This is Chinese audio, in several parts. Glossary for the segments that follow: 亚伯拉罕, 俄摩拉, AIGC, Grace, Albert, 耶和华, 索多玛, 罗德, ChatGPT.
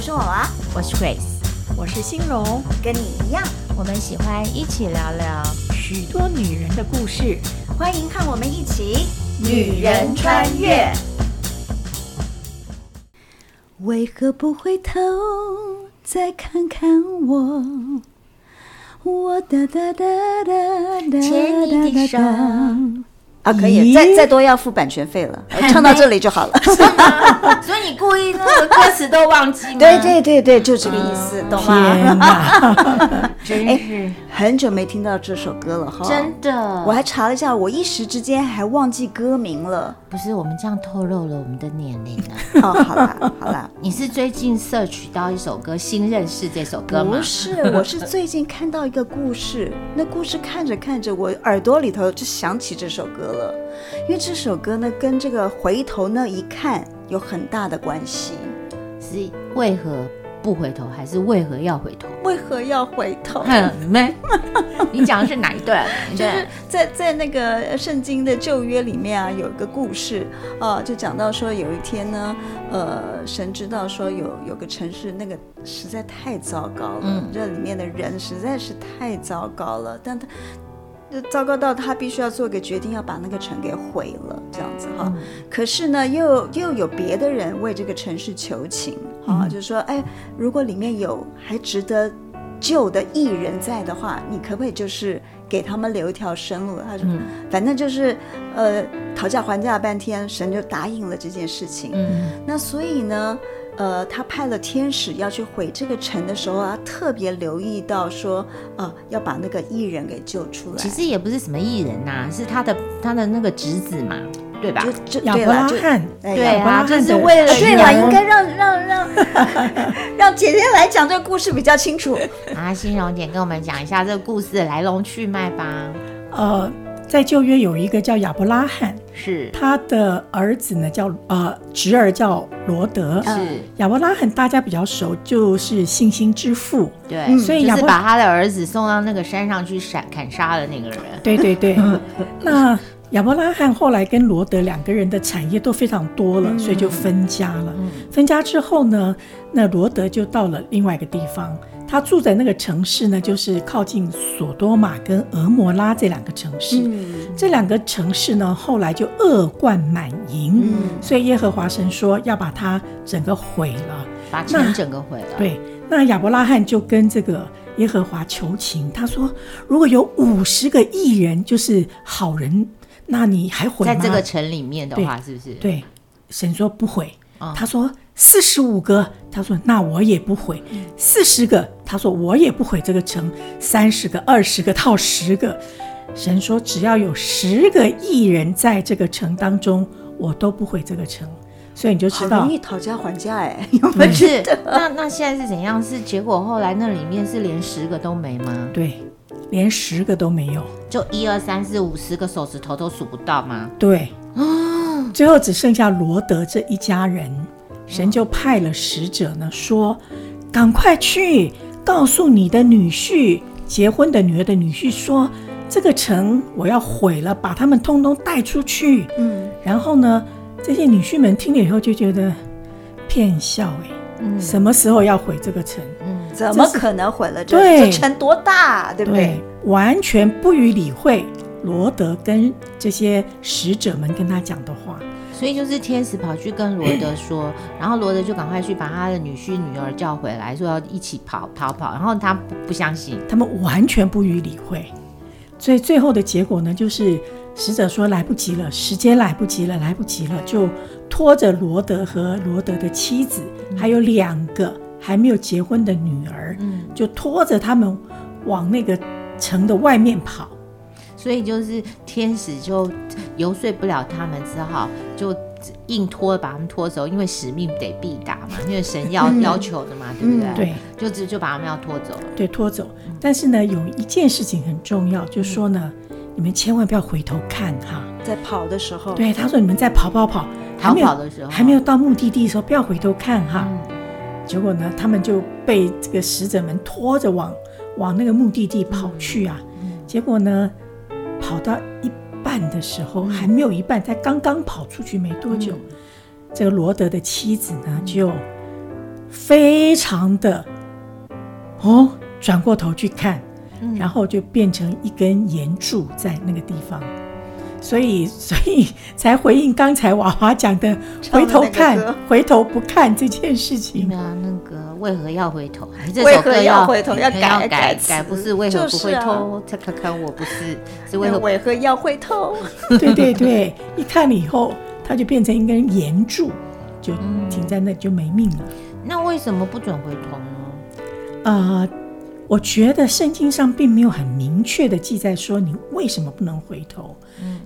我是我娃，我是 Grace， 我是欣荣，跟你一样，我们喜欢一起聊聊许多女人的故事，欢迎看我们一起女人穿越。为何不回头再看看我？我哒哒哒哒哒哒哒哒。啊，可以，再多要付版权费了，唱到这里就好了。是吗？所以你故意那个歌词都忘记吗？对对对对，就这个意思，懂吗？天哪，真是很久没听到这首歌了哈。真的，我还查了一下，我一时之间还忘记歌名了。不是，我们这样透露了我们的年龄啊。哦，好啦好啦，你是最近search到一首歌，新认识这首歌吗？不是，我是最近看到一个故事，那故事看着看着，我耳朵里头就想起这首歌。因为这首歌呢跟这个回头呢一看有很大的关系。是为何不回头还是为何要回头？为何要回头？你讲的是哪一段？就是在那个圣经的旧约里面啊，有一个故事啊，就讲到说有一天呢，神知道说有个城市那个实在太糟糕了，这里面的人实在是太糟糕了，但他糟糕到他必须要做个决定，要把那个城给毁了，这样子哈。可是呢，又有别的人为这个城市求情啊，就是说，哎，如果里面有还值得救的艺人在的话，你可不可以就是给他们留一条生路？他说，反正就是讨价还价半天，神就答应了这件事情。那所以呢，他派了天使要去毁这个城的时候啊，特别留意到说，要把那个艺人给救出来。其实也不是什么艺人呐，是他的那个侄子嘛，对吧？亚伯拉罕，对啊，就是为了对了，应该让姐姐来讲这个故事比较清楚。啊，欣荣姐跟我们讲一下这个故事的来龙去脉吧。在旧约有一个叫亚伯拉罕，是他的儿子呢叫侄儿叫罗德。是亚伯拉罕大家比较熟，就是信心之父。对，所以就是把他的儿子送到那个山上去砍杀的那个人。对对对。那亚伯拉罕后来跟罗德两个人的产业都非常多了，所以就分家了。分家之后呢，那罗德就到了另外一个地方。他住在那个城市呢，就是靠近索多玛跟俄摩拉这两个城市。这两个城市呢，后来就恶贯满盈，所以耶和华神说要把它整个毁了，把城整个毁了。对，那亚伯拉罕就跟这个耶和华求情，他说：“如果有50个义人，就是好人，那你还毁吗？在这个城里面的话，是不是？”对，神说不毁。他说45个，他说那我也不毁；40个，他说我也不毁这个城；30个、20个到10个，神说只要有10个义人在这个城当中，我都不毁这个城。所以你就知道好容易讨价还价哎，有没有觉得？那现在是怎样？是结果后来那里面是连10个都没吗？对，连10个都没有，就1、2、3、4、510个手指头都数不到吗？对。最后只剩下罗德这一家人，神就派了使者呢，说赶快去告诉你的女婿，结婚的女儿的女婿，说这个城我要毁了，把他们通通带出去。然后呢，这些女婿们听了以后就觉得骗笑什么时候要毁这个城？怎么可能毁了这城多大，对不对？对，完全不予理会罗德跟这些使者们跟他讲的话。所以就是天使跑去跟罗德说，然后罗德就赶快去把他的女婿女儿叫回来，说要一起逃跑，然后他不相信，他们完全不予理会。所以最后的结果呢，就是使者说来不及了，时间来不及了，就拖着罗德和罗德的妻子还有2个还没有结婚的女儿，就拖着他们往那个城的外面跑。所以就是天使就游说不了他们，只好就硬拖，把他们拖走，因为使命得必达嘛，因为神要求的嘛，对不对？对，就把他们要拖走了。对，拖走。但是呢，有一件事情很重要，就是说呢，你们千万不要回头看哈，在跑的时候。对，他说你们在跑，逃跑的时候还没有到目的地的时候，不要回头看哈。结果呢，他们就被这个使者们拖着往那个目的地跑去啊。结果呢，跑到一半的时候，还没有一半，才刚刚跑出去没多久，这个罗德的妻子呢就非常的转过头去看，然后就变成一根岩柱在那个地方，所以才回应刚才娃娃讲的回头看回头不看这件事情。对啊，那个为何要回头，为何要回头，要改词，改不是为何不回头，他看看我不是，是为何要回头。对对对，一看了以后他就变成一根岩柱，就停在那就没命了。那为什么不准回头呢？我觉得圣经上并没有很明确的记载说你为什么不能回头，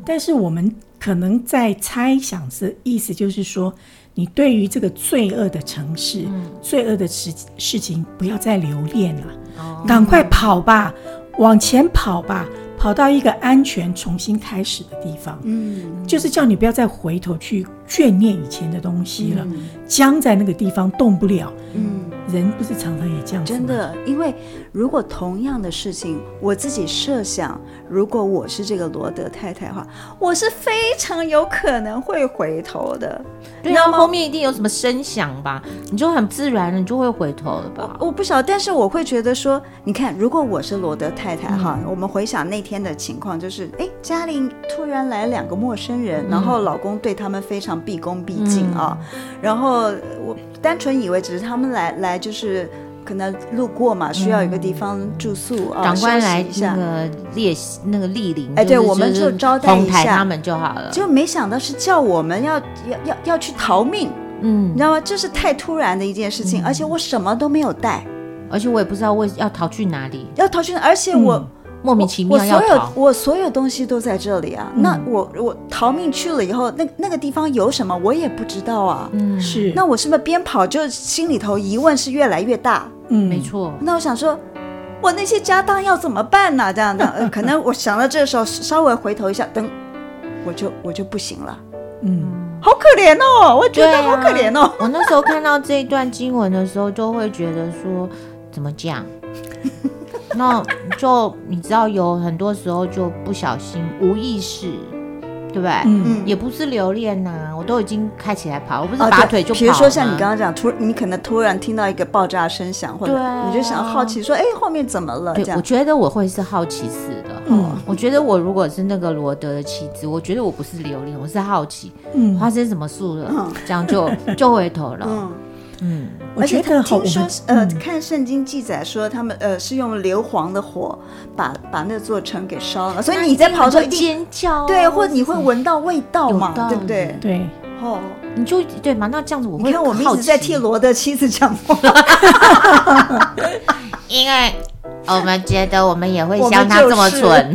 但是我们可能在猜想的意思就是说，你对于这个罪恶的城市、罪恶的事情不要再留恋了，赶快跑吧，往前跑吧，跑到一个安全重新开始的地方，就是叫你不要再回头去眷恋以前的东西了，僵在那个地方动不了。人不是常常也这样子吗？真的，因为如果同样的事情，我自己设想，如果我是这个罗德太太的话，我是非常有可能会回头的。对啊，后面一定有什么声响吧，你就很自然你就会回头了吧。 我不晓得，但是我会觉得说，你看如果我是罗德太太哈，我们回想那天的情况，就是家里突然来两个陌生人，然后老公对他们非常毕恭毕敬啊，然后我单纯以为只是他们来就是可能路过嘛，需要一个地方住宿啊，长官来那个莅临，对，我们就招待一下他们就好了。就没想到是叫我们要去逃命，你知道吗？这是太突然的一件事情，而且我什么都没有带，而且我也不知道我要逃去哪里，而且我莫名其妙要逃，我所有东西都在这里啊，那我逃命去了以后，那个地方有什么我也不知道啊，是，那我是不是边跑就心里头疑问是越来越大，没错。那我想说我那些家当要怎么办呢，这样的可能我想到这时候稍微回头一下，等我就不行了，好可怜哦，我觉得好可怜哦，我那时候看到这一段经文的时候就会觉得说怎么讲那就你知道有很多时候就不小心无意识，对不对？也不是留恋啊，我都已经开起来跑，我不是拔腿就跑。比如说像你刚刚讲，你可能突然听到一个爆炸声响，或者你就想好奇说后面怎么了，对，这样。我觉得我会是好奇死的，我觉得我如果是那个罗德的妻子，我觉得我不是留恋，我是好奇发生什么事了，这样就回头了。我觉得好，而且听说看圣经记载说他们是用硫磺的火把那座城给烧了，所以你在跑的时候一定尖叫，对，或者你会闻到味道嘛，对不对？对，你就对嘛，那这样子我会，你看我们一直在替罗的妻子讲话，因为我们觉得我们也会像他这么蠢，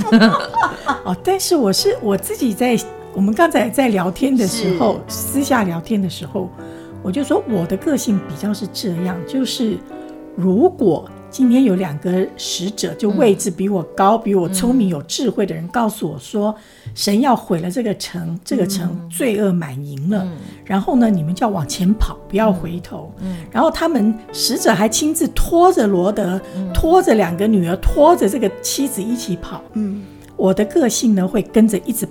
但是我自己在我们刚才在聊天的时候，私下聊天的时候。我就说我的个性比较是这样，就是如果今天有两个使者，就位置比我高、比我聪明、有智慧的人告诉我说，神要毁了这个城，这个城罪恶满盈了，然后呢，你们就要往前跑，不要回头。然后他们使者还亲自拖着罗德、拖着两个女儿、拖着这个妻子一起跑。我的个性呢，会跟着一直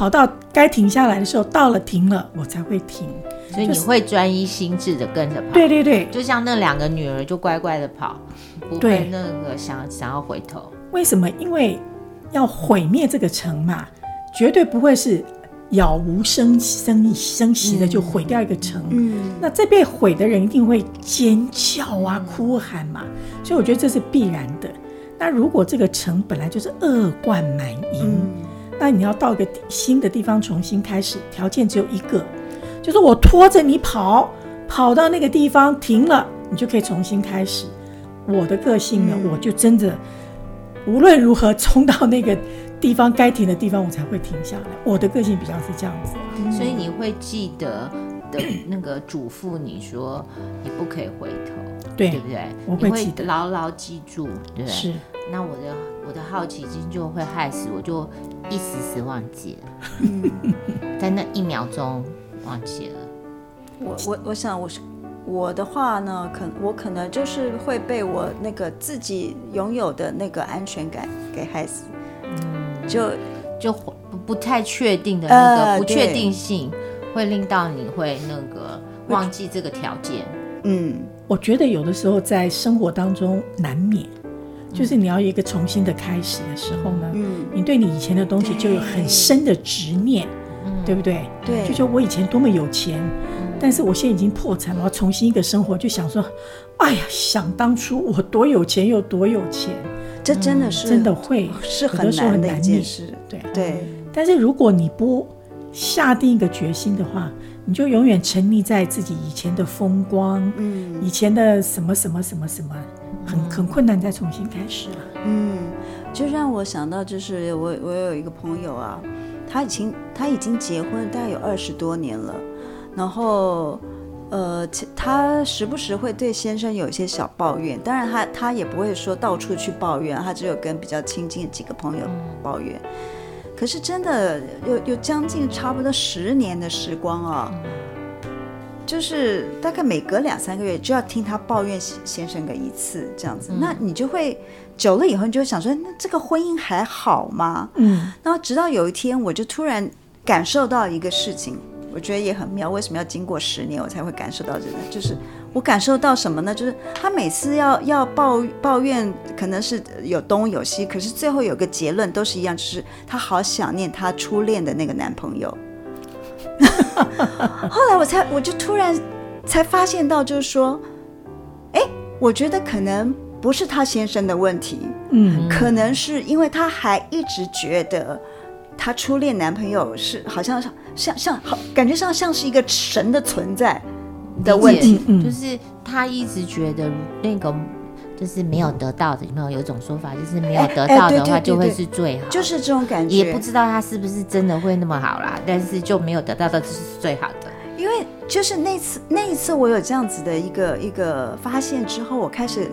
跑到该停下来的时候，到了停了我才会停，所以你会专一心智的跟着跑，对对对，就像那两个女儿就乖乖的跑，不会那个想要回头。为什么？因为要毁灭这个城嘛，绝对不会是杳无声息的就毁掉一个城，那这被毁的人一定会尖叫啊、哭喊嘛，所以我觉得这是必然的。那如果这个城本来就是恶贯满盈，那你要到一个新的地方重新开始，条件只有一个，就是我拖着你跑到那个地方停了，你就可以重新开始。我的个性呢，我就真的无论如何冲到那个地方该停的地方我才会停下来，我的个性比较是这样子。所以你会记得的那个嘱咐你说你不可以回头， 对不对？我会记得，你会牢牢记住，对不对？是。那我的好奇心就会害死我，就一时时忘记了，在那一秒钟忘记了。我想我的话呢，我可能就是会被我那个自己拥有的那个安全感给害死，就不太确定的那个不确定性，会令到你会那个忘记这个条件。嗯，我觉得有的时候在生活当中难免就是你要有一个重新的开始的时候呢，嗯，你对你以前的东西就有很深的执念， 对不对？对，就说我以前多么有钱，但是我现在已经破产了，我要重新一个生活，就想说哎呀，想当初我多有钱又多有钱，这真的是、真的会是很难的一件事。对对，但是如果你不下定一个决心的话，你就永远沉溺在自己以前的风光，嗯，以前的什么什么什么什么，很困难再重新开始了。嗯，就让我想到，就是我有一个朋友啊，他已经结婚大概有20多年了，然后他时不时会对先生有一些小抱怨，当然他也不会说到处去抱怨，他只有跟比较亲近的几个朋友抱怨。可是真的有将近差不多10年的时光啊、就是大概每隔2-3个月就要听他抱怨先生个一次这样子、那你就会久了以后你就会想说，那这个婚姻还好吗？然后直到有一天我就突然感受到一个事情，我觉得也很妙，为什么要经过10年我才会感受到这个？就是我感受到什么呢？就是他每次要抱怨，可能是有东有西，可是最后有个结论都是一样，就是他好想念他初恋的那个男朋友。后来我就突然才发现到，就是说，哎，我觉得可能不是他先生的问题，可能是因为他还一直觉得他初恋男朋友是好像感觉像是一个神的存在。的问题就是他一直觉得那个就是没有得到的，有一种说法就是没有得到的话就会是最好，就是这种感觉，也不知道他是不是真的会那么好啦，但是就没有得到的就是最好的。因为就是那一次我有这样子的一个发现之后，我开始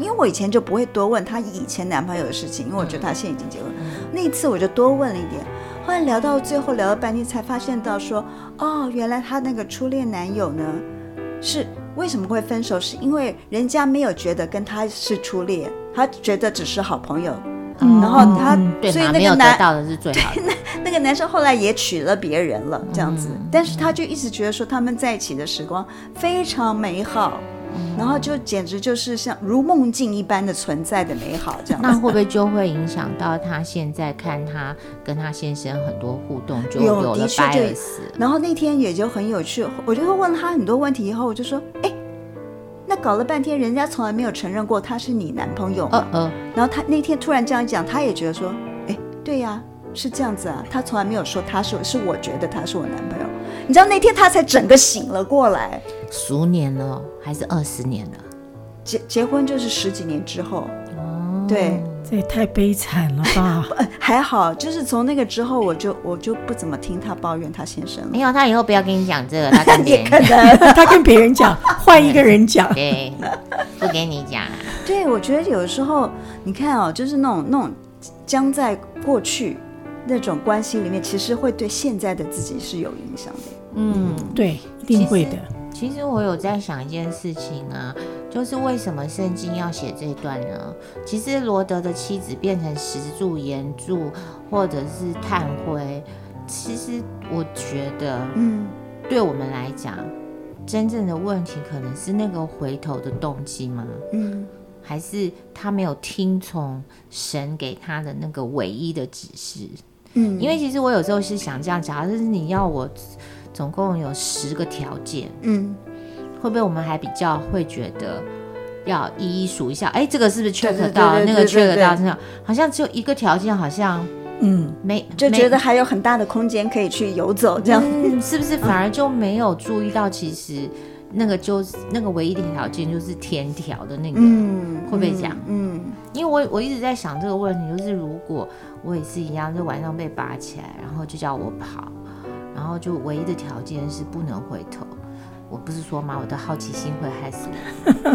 因为我以前就不会多问她以前男朋友的事情，因为我觉得她现在已经结婚了、那一次我就多问了一点，后来聊到最后聊了半天才发现到说，哦，原来她那个初恋男友呢是为什么会分手，是因为人家没有觉得跟他是初恋，他觉得只是好朋友、然后他、所以那个没有得到的是最好的。那个男生后来也娶了别人了这样子、但是他就一直觉得说他们在一起的时光非常美好，然后就简直就是像如梦境一般的存在的美好这样子。那会不会就会影响到他现在看他跟他先生很多互动，就有了 bias？ 然后那天也就很有趣，我就问他很多问题以后，我就说，哎，那搞了半天人家从来没有承认过他是你男朋友嘛。然后他那天突然这样讲，他也觉得说，哎，对呀、是这样子啊，他从来没有说他是我觉得他是我男朋友。你知道那天他才整个醒了过来。10年了还是20年了？结婚就是10几年之后、对，这也太悲惨了吧。还好就是从那个之后我就不怎么听他抱怨他先生了。没有，他以后不要跟你讲这个，他跟别人他跟别人讲，换一个人讲。对，不给你讲、对，我觉得有时候你看哦，就是那种将在过去那种关系里面，其实会对现在的自己是有影响的。对，一定会的。其实我有在想一件事情啊，就是为什么圣经要写这段呢？其实罗德的妻子变成石柱、岩柱或者是炭灰，其实我觉得，对我们来讲，真正的问题可能是那个回头的动机吗？还是他没有听从神给他的那个唯一的指示？因为其实我有时候是想这样讲，就是你要我总共有10个条件，会不会我们还比较会觉得要一一数一下，哎，这个是不是 check 到，那个 check 到，好像只有一个条件，好像没，就觉得还有很大的空间可以去游走这样。是不是反而就没有注意到其实那个唯一的条件就是天条的那个，会不会这样？因为我一直在想这个问题，就是如果我也是一样，就晚上被拔起来，然后就叫我跑，然后就唯一的条件是不能回头。我不是说嘛，我的好奇心会害死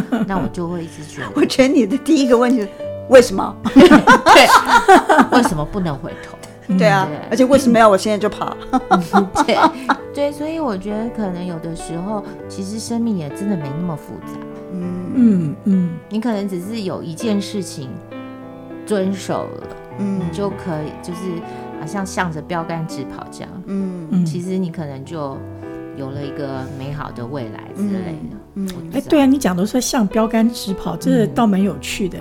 我，那我就会一直觉得。我觉得你的第一个问题是为什么？对，为什么不能回头？对啊，而且为什么要我现在就跑？对，所以我觉得可能有的时候，其实生命也真的没那么复杂。你可能只是有一件事情遵守了，你就可以就是好像向着标杆直跑这样。其实你可能就有了一个美好的未来之类的。对啊，你讲的说向标杆直跑，这倒蛮有趣的。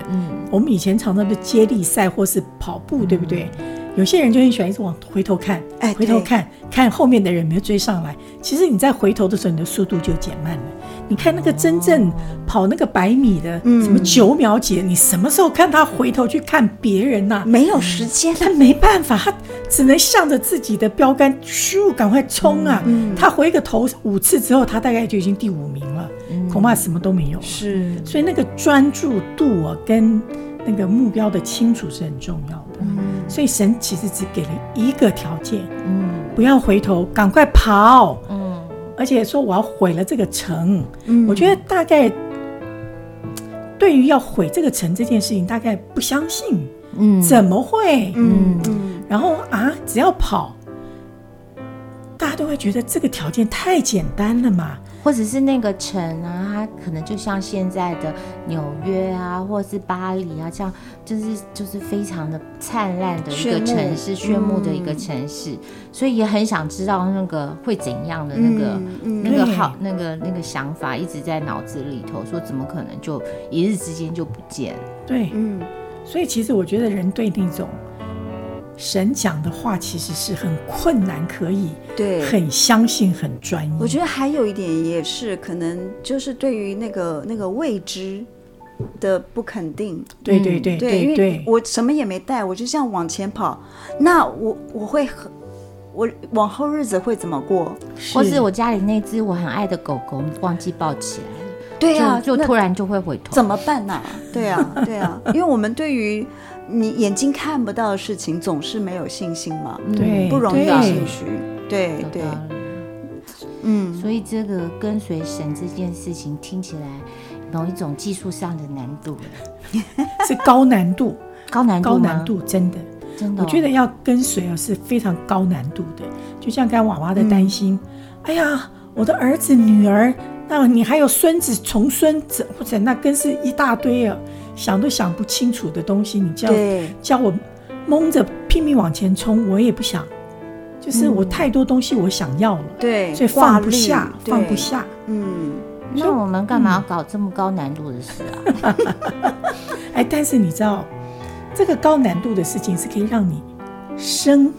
我们以前常常的接力赛或是跑步，对不对？有些人就很喜欢一直往回头看，回头看看后面的人有没有追上来。其实你在回头的时候，你的速度就减慢了。你看那个真正跑那个100米的，什么9秒姐，你什么时候看他回头去看别人呐？没有时间，他没办法，他只能向着自己的标杆，咻，赶快冲啊！他回个头5次之后，他大概就已经第5名了，恐怕什么都没有。是，所以那个专注度啊，跟那个目标的清楚是很重要的。所以神其实只给了一个条件，不要回头，赶快跑。而且说我要毁了这个城，我觉得大概对于要毁这个城这件事情，大概不相信，怎么会？然后只要跑，大家都会觉得这个条件太简单了嘛。或者是那个城啊，它可能就像现在的纽约啊，或者是巴黎啊，这样就是非常的灿烂的一个城市，炫目的一个城市，所以也很想知道那个会怎样的那个想法一直在脑子里头，说怎么可能就一日之间就不见？对，所以其实我觉得人对那种神讲的话其实是很困难，可以对很相信，很专一。我觉得还有一点也是可能就是对于那个未知的不肯定。对对对对，因为我什么也没带，我就这样往前跑，那我往后日子会怎么过？或是我家里那只我很爱的狗狗忘记抱起来了，对啊，就突然就会回头，怎么办呢？对啊，因为我们对于你眼睛看不到的事情总是没有信心嘛，对，不容易有信心，对对，所以这个跟随神这件事情听起来有一种技术上的难度，是高难度，真的，我觉得要跟随是非常高难度的。就像刚才娃娃的担心，哎呀，我的儿子女儿，那你还有孙子重孙子，或者那更是一大堆啊，想都想不清楚的东西，你叫我蒙着拼命往前冲，我也不想，就是我太多东西我想要了，对，所以放不下。那我们干嘛要搞这么高难度的事啊？哎，但是你知道，这个高难度的事情是可以让你生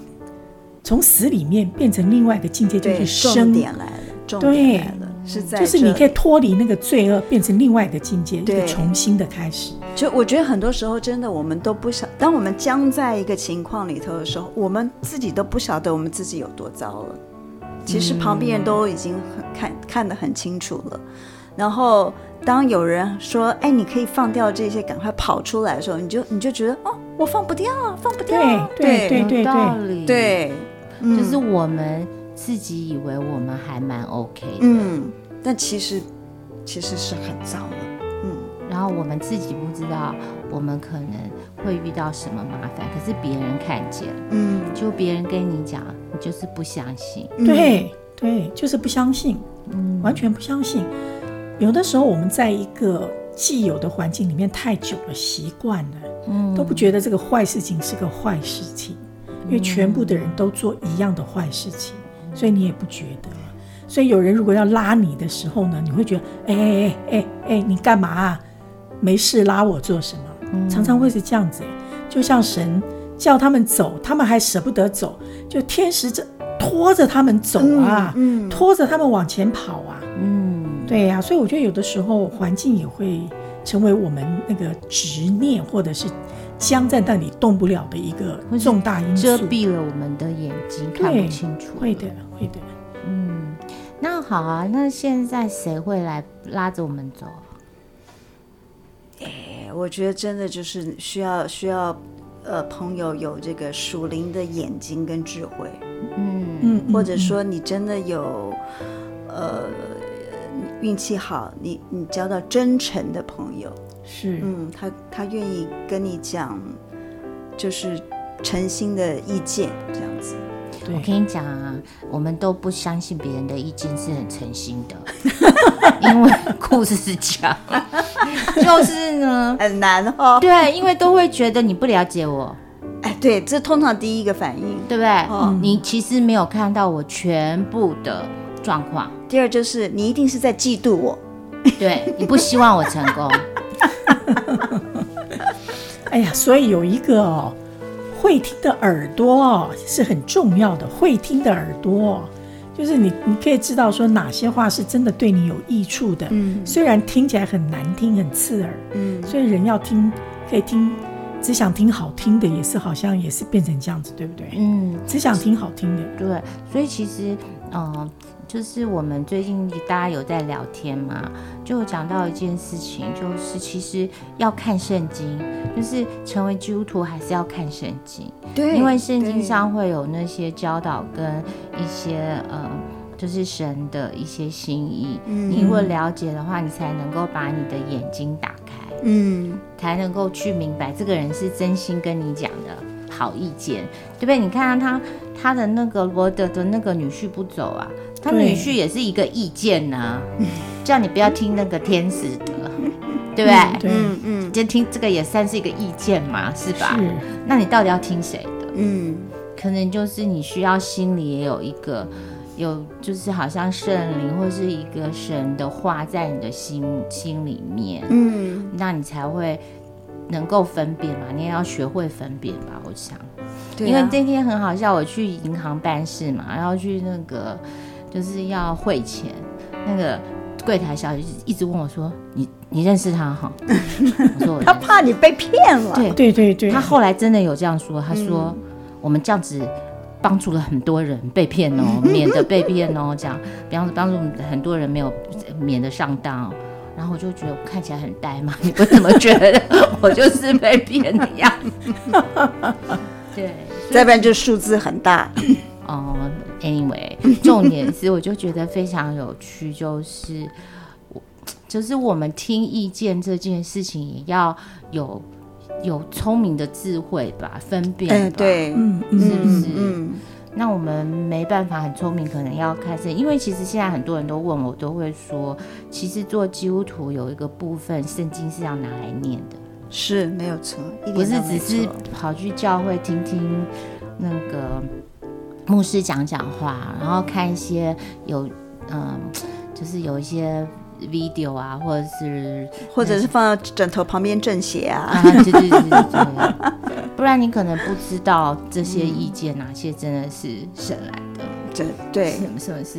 从死里面变成另外一个境界，就是生。重点来了。就是你可以脱离那个罪恶，变成另外一个境界，一个重新的开始。就我觉得很多时候真的我们都不晓，当我们僵在一个情况里头的时候，我们自己都不晓得我们自己有多糟了，其实旁边人都已经看得很清楚了。然后当有人说你可以放掉这些，赶快跑出来的时候，你就觉得我放不掉。对，就是我们自己以为我们还蛮 OK 的，但其实是很糟的，然后我们自己不知道我们可能会遇到什么麻烦，可是别人看见了，就别人跟你讲，你就是不相信，对，就是不相信，完全不相信。有的时候我们在一个既有的环境里面太久了，习惯了，都不觉得这个坏事情是个坏事情，因为全部的人都做一样的坏事情。所以你也不觉得，所以有人如果要拉你的时候呢，你会觉得你干嘛啊？没事拉我做什么？常常会是这样子，就像神叫他们走，他们还舍不得走，就天使拖着他们走啊，拖着他们往前跑啊，对啊。所以我觉得有的时候环境也会成为我们那个执念或者是僵在那里动不了的一个重大因素，遮蔽了我们的眼睛，看不清楚。会的。那好啊，那现在谁会来拉着我们走？我觉得真的就是需要朋友有这个属灵的眼睛跟智慧，或者说你真的有运气好，你交到真诚的朋友。是，他愿意跟你讲，就是诚心的意见这样子。我跟你讲啊，我们都不相信别人的意见是很诚心的，因为故事是讲，就是呢很难哦。对，因为都会觉得你不了解我。对，这通常第一个反应，对不对？你其实没有看到我全部的状况。第二就是你一定是在嫉妒我。对，你不希望我成功。哎呀，所以有一个哦，会听的耳朵哦是很重要的。会听的耳朵哦，就是你可以知道说哪些话是真的对你有益处的。嗯，虽然听起来很难听、很刺耳，嗯，所以人要听，可以听，只想听好听的，也是好像也是变成这样子，对不对？嗯，只想听好听的。对，所以其实，就是我们最近大家有在聊天嘛，就讲到一件事情，就是其实要看圣经，就是成为基督徒还是要看圣经，对，因为圣经上会有那些教导跟一些就是神的一些心意，嗯，你如果了解的话，你才能够把你的眼睛打开，嗯，才能够去明白这个人是真心跟你讲的。好意见，对不对？你看他的那个罗德的那个女婿不走啊，他女婿也是一个意见啊，叫你不要听那个天使的，对不对？嗯，对，嗯，就听这个也算是一个意见嘛，是吧？是。那你到底要听谁的？嗯，可能就是你需要心里也有一个，有就是好像圣灵或是一个神的话在你的心里面，嗯，那你才会。能够分辨嘛，你也要学会分辨吧，我想。对啊，因为那天很好笑，我去银行办事嘛，然后去那个就是要汇钱，那个柜台小姐一直问我说：“你认识他哈？”我说我：“他怕你被骗了。”对对对对。他后来真的有这样说，他说：“我们这样子帮助了很多人被骗哦，免得被骗哦，这样，比方说帮助很多人没有免得上当哦。”然后我就觉得我看起来很呆嘛，你不怎么觉得我就是被骗的样子？对，再不然就数字很大。哦，anyway， 重点是我就觉得非常有趣，就是我们听意见这件事情也要有聪明的智慧吧，分辨吧，对，是不是？那我们没办法很聪明，可能要看圣经，因为其实现在很多人都问我，我都会说，其实做基督徒有一个部分圣经是要拿来念的，是没有错，不是只是跑去教会听听那个牧师讲话，然后看一些有就是有一些 video 啊，或者是放到枕头旁边正邪啊，对。不然你可能不知道这些意见哪些真的是神来的，对，什么是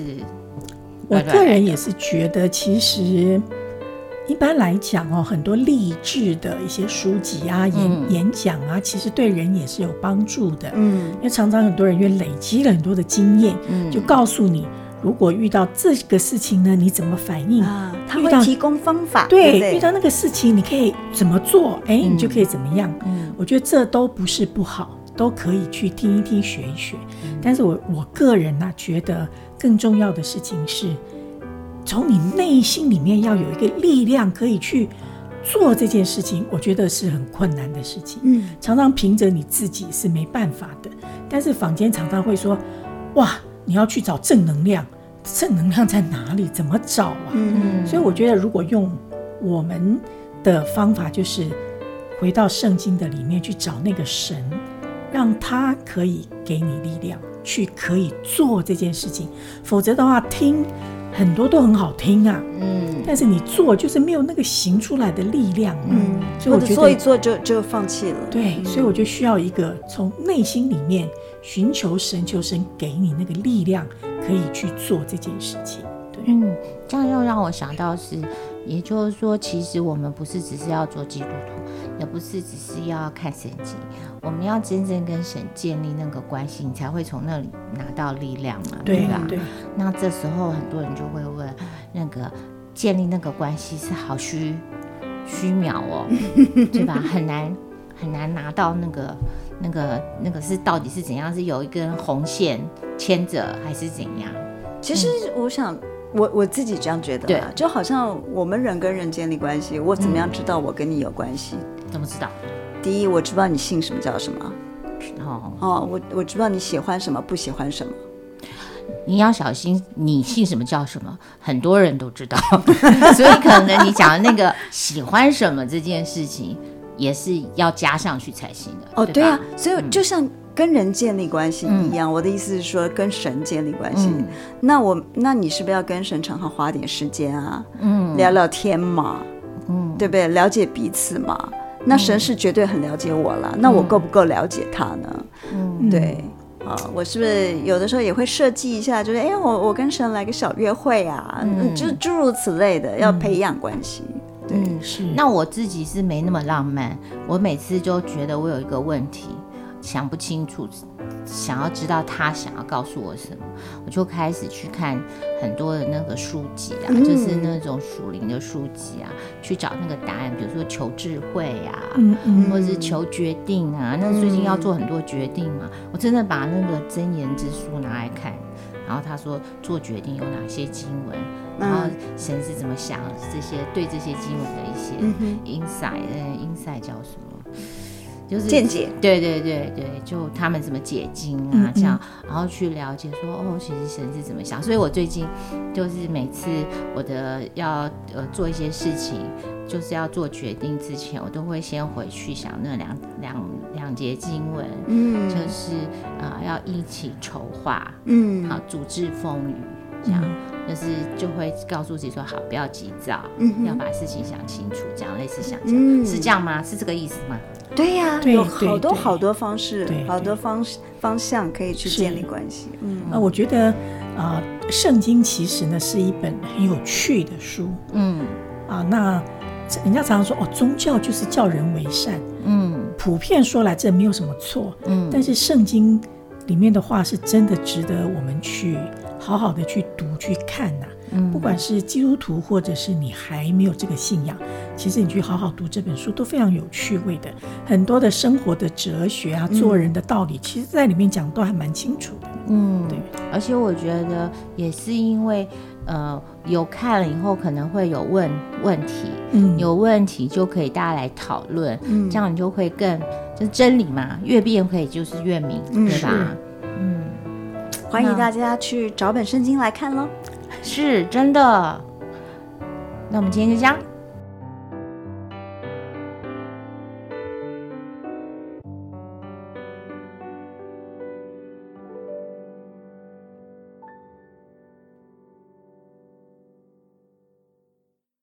短短。我个人也是觉得，其实一般来讲哦，很多励志的一些书籍啊、演讲啊，其实对人也是有帮助的。嗯，因为常常很多人因为累积了很多的经验，就告诉你。如果遇到这个事情呢，你怎么反应？他会提供方法。对，遇到那个事情，你可以怎么做？哎，你就可以怎么样？我觉得这都不是不好，都可以去听一听、学一学。但是我个人呢，觉得更重要的事情是，从你内心里面要有一个力量，可以去做这件事情。我觉得是很困难的事情。常常凭着你自己是没办法的。但是坊间常常会说，哇。你要去找正能量，正能量在哪里？怎么找啊？所以我觉得，如果用我们的方法，就是回到圣经的里面去找那个神，让他可以给你力量，去可以做这件事情。否则的话，听很多都很好听啊，但是你做就是没有那个行出来的力量，所以我觉得做一做就放弃了。对，所以我就需要一个从内心里面。寻求神，求神给你那个力量，可以去做这件事情。对，这样又让我想到是，也就是说，其实我们不是只是要做基督徒，也不是只是要看圣经，我们要真正跟神建立那个关系，你才会从那里拿到力量嘛，对吧？对。那这时候很多人就会问，那个建立那个关系是好虚渺哦，对吧？很难拿到那个是到底是怎样？是有一根红线牵着，还是怎样？其实我想，我自己这样觉得，就好像我们人跟人建立关系，我怎么样知道我跟你有关系？怎么知道？第一，我知道你姓什么叫什么，我知道你喜欢什么不喜欢什么。你要小心，你姓什么叫什么，很多人都知道，所以可能你讲的那个喜欢什么这件事情。也是要加上去才行的。哦，对啊，所以就像跟人建立关系一样，我的意思是说跟神建立关系，那你是不是要跟神常常花点时间啊，聊聊天嘛，对不对？了解彼此嘛，那神是绝对很了解我了，那我够不够了解他呢？对啊，我是不是有的时候也会设计一下，就是哎，我跟神来个小约会啊，就诸如此类的，要培养关系。对，是。那我自己是没那么浪漫，我每次就觉得我有一个问题想不清楚，想要知道他想要告诉我什么，我就开始去看很多的那个书籍啊，就是那种属灵的书籍啊，去找那个答案，比如说求智慧啊，或者是求决定啊，那最近要做很多决定嘛，我真的把那个箴言之书拿来看，然后他说做决定有哪些经文，然后神是怎么想这些，对这些经文的一些 insight 叫什么，就是见解，对对对对，就他们怎么解经啊，这样，然后去了解说哦，其实神是怎么想。所以我最近就是每次我的要做一些事情，就是要做决定之前，我都会先回去想那两节经文，就是要一起筹划，好，阻止风雨，这样，就是就会告诉自己说好，不要急躁，要把事情想清楚，这样类似想这样，是这样吗？是这个意思吗？对呀，有好多方式，好多方向可以去建立关系。我觉得圣经其实呢是一本很有趣的书。那人家常常说宗教就是叫人为善。普遍说来这没有什么错。但是圣经里面的话是真的值得我们去好好的去读去看啊。不管是基督徒或者是你还没有这个信仰，其实你去好好读这本书都非常有趣味的，很多的生活的哲学啊，做人的道理，其实在里面讲都还蛮清楚的。对。而且我觉得也是因为有看了以后可能会有问题，有问题就可以大家来讨论，这样你就会更就是真理嘛，越辩可以就是越明，对吧？欢迎大家去找本圣经来看咯。是真的。那我们今天就这样。